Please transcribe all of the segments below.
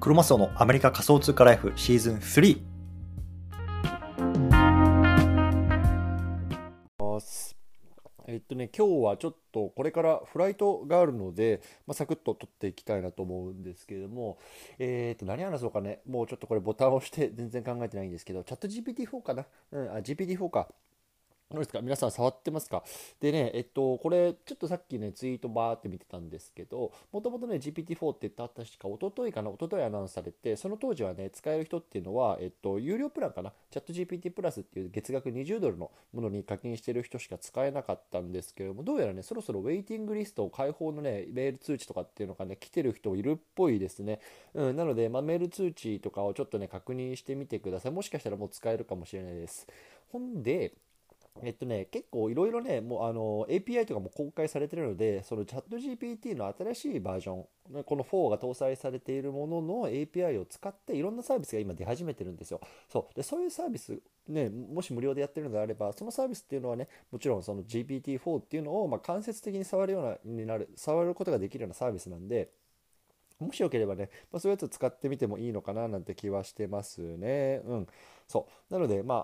クロマスオのアメリカ仮想通貨ライフシーズン3。今日はちょっとこれからフライトがあるので、サクッと撮っていきたいなと思うんですけれども、何話そうかね。もうちょっとこれボタンを押して全然考えてないんですけど、チャット GPT-4 かな、GPT-4 か。どうですか、皆さん触ってますか？でね、これちょっとさっきねツイートバーって見てたんですけど、もともとね GPT-4 って確か一昨日アナウンスされて、その当時はね使える人っていうのは、有料プランかな、チャット GPT プラスっていう月額$20のものに課金してる人しか使えなかったんですけれども、どうやらねそろそろウェイティングリストを開放のねメール通知とかっていうのがね来てる人いるっぽいですね。なので、メール通知とかをちょっとね確認してみてください。もしかしたらもう使えるかもしれないです。ほんで結構いろいろねもうAPI とかも公開されているので、そのチャット GPT の新しいバージョン、この4が搭載されているものの API を使っていろんなサービスが今出始めてるんですよ。そういうサービス、もし無料でやってるのであれば、そのサービスっていうのはね、もちろんその GPT-4 っていうのを間接的に触ることができるようなサービスなんで、もしよければね、そういうやつを使ってみてもいいのかななんて気はしてますね。なので、ま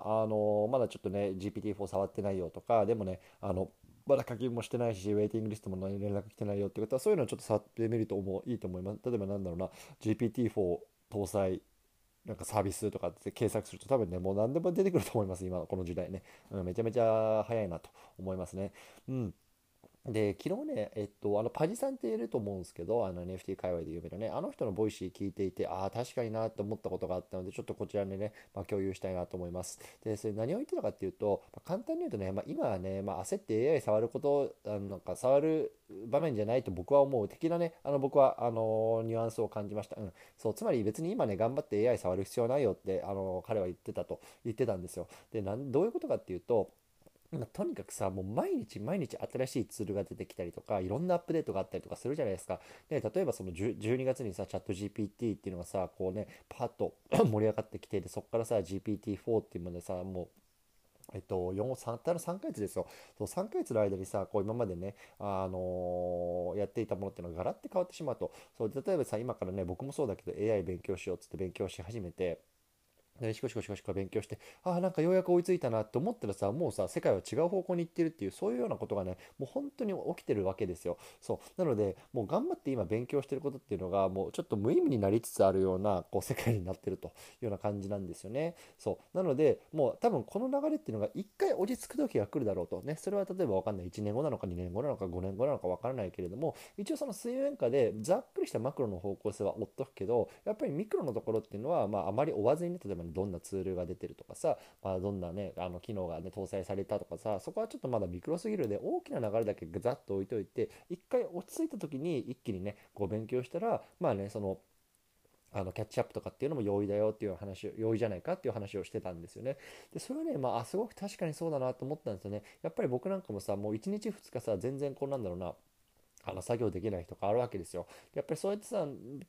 だちょっとね GPT-4 触ってないよとか、でもねまだ課金もしてないしウェイティングリストも連絡来てないよってことは、そういうのをちょっと触ってみるといいと思います。例えばGPT-4 搭載サービスとかって検索すると、多分ねもう何でも出てくると思います。今のこの時代ね、めちゃめちゃ早いなと思いますね。で昨日ね、パジさんっていると思うんですけど、NFT 界隈で有名なね、あの人のボイシー聞いていて、確かになと思ったことがあったので、ちょっとこちらでね、共有したいなと思います。でそれ何を言ってたかっていうと、簡単に言うとね、今はね、焦って AI 触ること触る場面じゃないと僕は思う的なね、僕はニュアンスを感じました。つまり別に今ね頑張って AI 触る必要ないよって彼は言ってたんですよ。でどういうことかっていうと、とにかくさ、もう毎日新しいツールが出てきたりとか、いろんなアップデートがあったりとかするじゃないですか。で例えばその12月にさ、チャット GPT っていうのがさ、こうねパッと盛り上がってきて、でそこからさ GPT-4 っていうものでさ、もう3ヶ月ですよ。3ヶ月の間にさ、こう今までね、やっていたものっていうのがガラッて変わってしまうと。例えばさ、今からね僕もそうだけど AI 勉強しようっつって勉強し始めて、シコ勉強して、ようやく追いついたなって思ったらさ、もうさ世界は違う方向に行ってるっていう、そういうようなことがねもう本当に起きてるわけですよ。なのでもう頑張って今勉強してることっていうのが、もうちょっと無意味になりつつあるような世界になってるというような感じなんですよね。なのでもう多分この流れっていうのが一回落ち着く時が来るだろうとね。それは例えば分かんない、1年後なのか2年後なのか5年後なのか分からないけれども、一応その水面下でざっくりしたマクロの方向性は追っとくけど、やっぱりミクロのところっていうのはあまり追わずにね、例えばどんなツールが出てるとかさ、どんなね機能がね搭載されたとかさ、そこはちょっとまだミクロすぎるで、大きな流れだけざっと置いといて、一回落ち着いた時に一気にね勉強したら、キャッチアップとかっていうのも容易じゃないかっていう話をしてたんですよね。でそれはね、すごく確かにそうだなと思ったんですよね。やっぱり僕なんかもさ、もう1日2日さ全然作業できない日とかあるわけですよ。やっぱりそうやってさ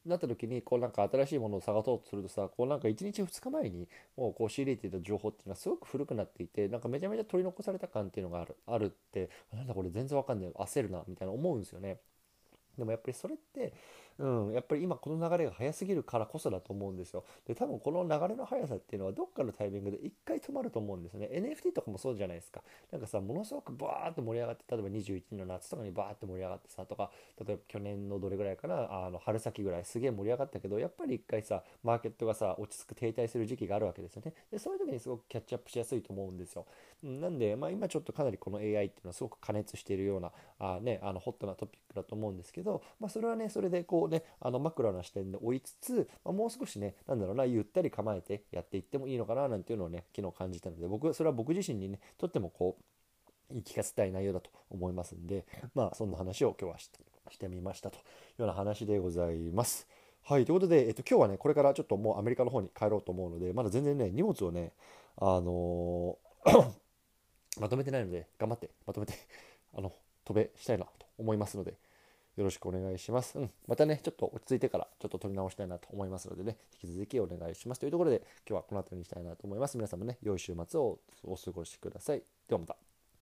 なった時に新しいものを探そうとするとさ、1日2日前にもう仕入れていた情報っていうのはすごく古くなっていて、めちゃめちゃ取り残された感っていうのがあるって、なんだこれ全然わかんない、焦るなみたいな思うんですよね。でもやっぱりそれってやっぱり今この流れが早すぎるからこそだと思うんですよ。で多分この流れの速さっていうのはどっかのタイミングで一回止まると思うんですよね。 NFT とかもそうじゃないですか。ものすごくバーッと盛り上がって、例えば21年の夏とかにバーッと盛り上がってさとか、例えば去年のどれぐらいかな、春先ぐらいすげえ盛り上がったけど、やっぱり一回さマーケットがさ落ち着く停滞する時期があるわけですよね。でそういう時にすごくキャッチアップしやすいと思うんですよ。なんで、今ちょっとかなりこの AI っていうのはすごく過熱しているようなホットなトピックだと思うんですけど、それはねそれでマクロな視点で追いつつ、もう少しねゆったり構えてやっていってもいいのかななんていうのをね昨日感じたので、それは僕自身にねとっても言い聞かせたい内容だと思いますんで、そんな話を今日はしてみましたというような話でございます。はい、ということで、今日はねこれからちょっともうアメリカの方に帰ろうと思うので、まだ全然ね荷物をねまとめてないので、頑張ってまとめて渡米したいなと思いますので、よろしくお願いします。またねちょっと落ち着いてからちょっと撮り直したいなと思いますのでね、引き続きお願いしますというところで、今日はこの辺りにしたいなと思います。皆さんもね良い週末をお過ごしください。ではまた。